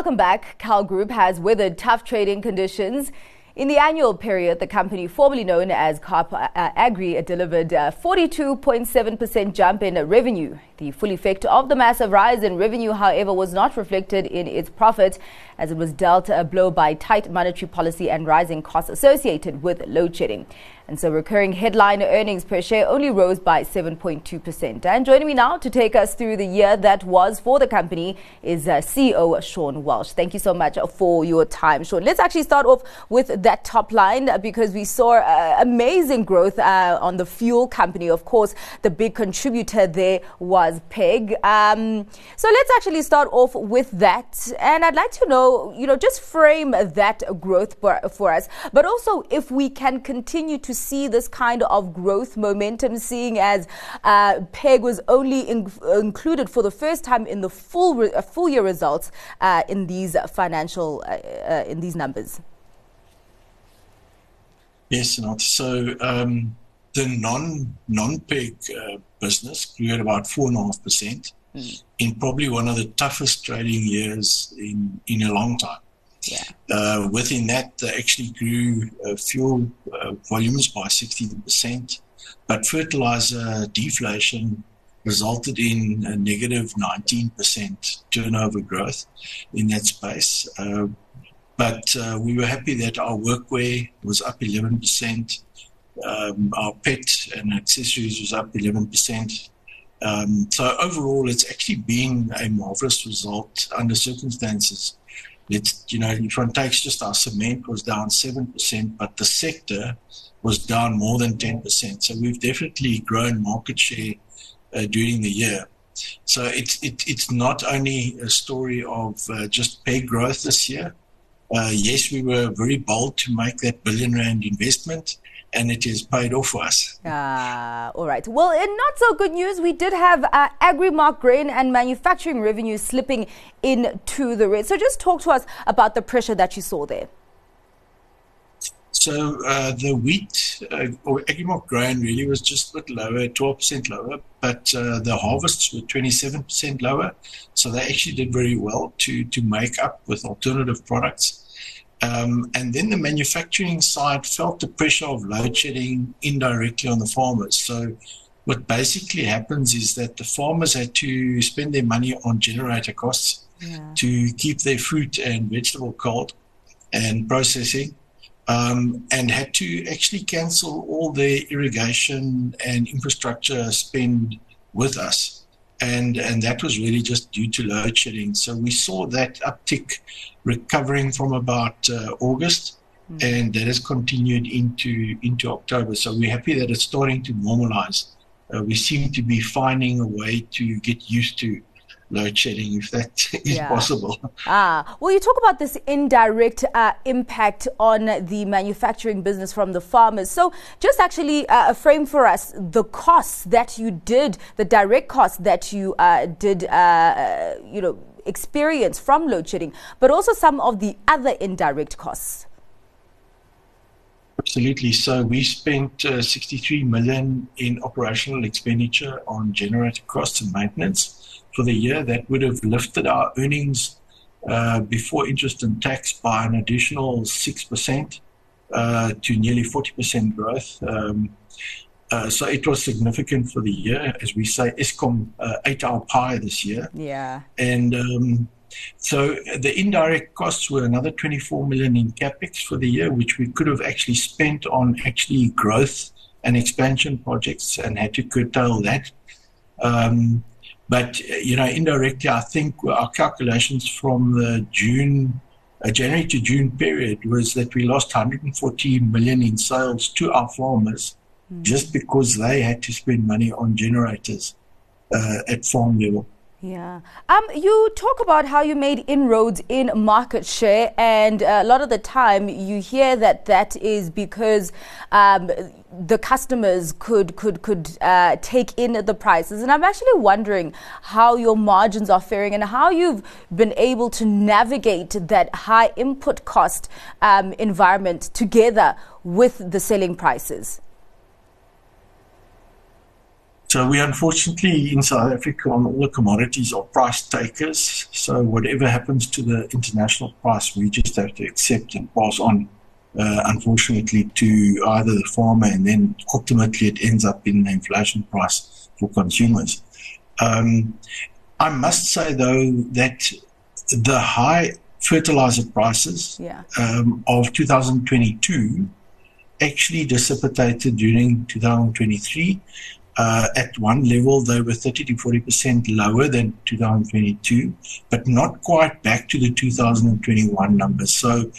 Welcome back. KAL Group has weathered tough trading conditions. In the annual period, the company formerly known as Kaap Agri delivered a 42.7% jump in revenue. The full effect of the massive rise in revenue, however, was not reflected in its profit, as it was dealt a blow by tight monetary policy and rising costs associated with load shedding. And so recurring headline earnings per share only rose by 7.2%. And joining me now to take us through the year that was for the company is CEO Sean Walsh. Thank you so much for your time, Sean. Let's actually start off with that top line, because we saw amazing growth on the fuel company. Of course, the big contributor there was Peg. So let's actually start off with that. And I'd like to know, just frame that growth for us, but also if we can continue to see this kind of growth momentum, seeing as Peg was only included for the first time in the full year results in these financial, in these numbers. Yes, not so. The non-Peg business grew at about 4.5% in probably one of the toughest trading years in a long time. Yeah. Within that, they actually grew fuel volumes by 16%, but fertilizer deflation resulted in a negative 19% turnover growth in that space. But we were happy that our workwear was up 11%, our pet and accessories was up 11%. So overall, it's actually been a marvelous result under circumstances. If one takes just our cement was down 7%, but the sector was down more than 10%. So we've definitely grown market share during the year. So it's not only a story of just pay growth this year. Yes, we were very bold to make that billion-rand investment, and it is paid off for us. All right. Well, in not so good news, we did have AgriMark grain and manufacturing revenue slipping into the red. So just talk to us about the pressure that you saw there. So the wheat, or AgriMark grain really was just a bit lower, 12% lower, but the harvests were 27% lower. So they actually did very well to make up with alternative products. And then the manufacturing side felt the pressure of load shedding indirectly on the farmers. So what basically happens is that the farmers had to spend their money on generator costs to keep their fruit and vegetable cold and processing. And had to actually cancel all their irrigation and infrastructure spend with us. And that was really just due to load shedding. So we saw that uptick recovering from about August, and that has continued into October. So we're happy that it's starting to normalize. We seem to be finding a way to get used to load shedding, if that is possible. Well, you talk about this indirect impact on the manufacturing business from the farmers. So just actually frame for us the costs that you did, the direct costs that you experience from load shedding, but also some of the other indirect costs. Absolutely. So we spent 63 million in operational expenditure on generator costs and maintenance for the year. That would have lifted our earnings before interest and tax by an additional 6% to nearly 40% growth. So it was significant for the year. As we say, ESCOM ate our pie this year. Yeah. And so the indirect costs were another 24 million in capex for the year, which we could have actually spent on actually growth and expansion projects, and had to curtail that. But, indirectly, I think our calculations from the January to June period was that we lost 140 million in sales to our farmers just because they had to spend money on generators at farm level. Yeah. You talk about how you made inroads in market share, and a lot of the time you hear that is because the customers could take in the prices. And I'm actually wondering how your margins are faring and how you've been able to navigate that high input cost environment together with the selling prices. So we unfortunately in South Africa on all the commodities are price takers. So whatever happens to the international price, we just have to accept and pass on, unfortunately, to either the farmer, and then ultimately it ends up in the inflation price for consumers. I must say, though, that the high fertilizer prices of 2022 actually dissipated during 2023. At one level, they were 30 to 40% lower than 2022, but not quite back to the 2021 numbers. So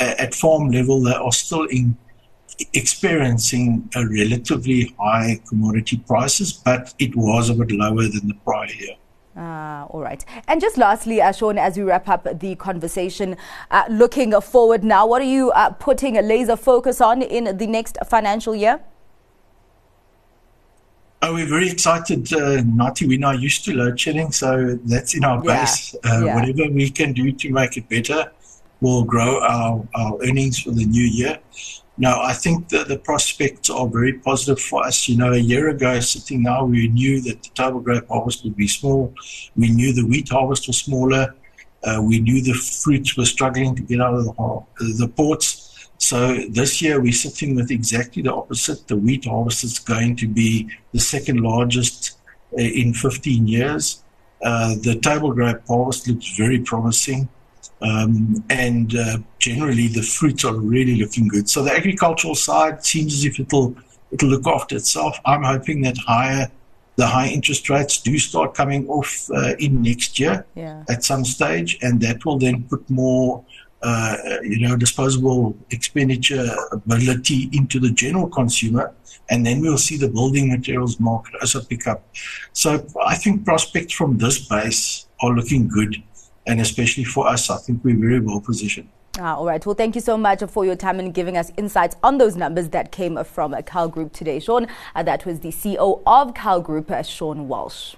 at farm level, they are still experiencing a relatively high commodity prices, but it was a bit lower than the prior year. All right. And just lastly, Sean, as we wrap up the conversation, looking forward now, what are you putting a laser focus on in the next financial year? Oh, we're very excited, Nati. We're not used to load shedding, so that's in our base. Whatever we can do to make it better will grow our earnings for the new year. Now, I think that the prospects are very positive for us. You know, a year ago, sitting now, we knew that the table grape harvest would be small. We knew the wheat harvest was smaller. We knew the fruits were struggling to get out of the ports. So this year we're sitting with exactly the opposite. The wheat harvest is going to be the second largest in 15 years. The table grape harvest looks very promising. And generally the fruits are really looking good. So the agricultural side seems as if it'll look after itself. I'm hoping that the high interest rates do start coming off in next year at some stage, and that will then put more disposable expenditure ability into the general consumer, and then we'll see the building materials market also pick up. So I think prospects from this base are looking good, and especially for us, I think we're very well positioned. All right. Well, thank you so much for your time and giving us insights on those numbers that came from KAL Group today, Sean. That was the CEO of KAL Group, Sean Walsh.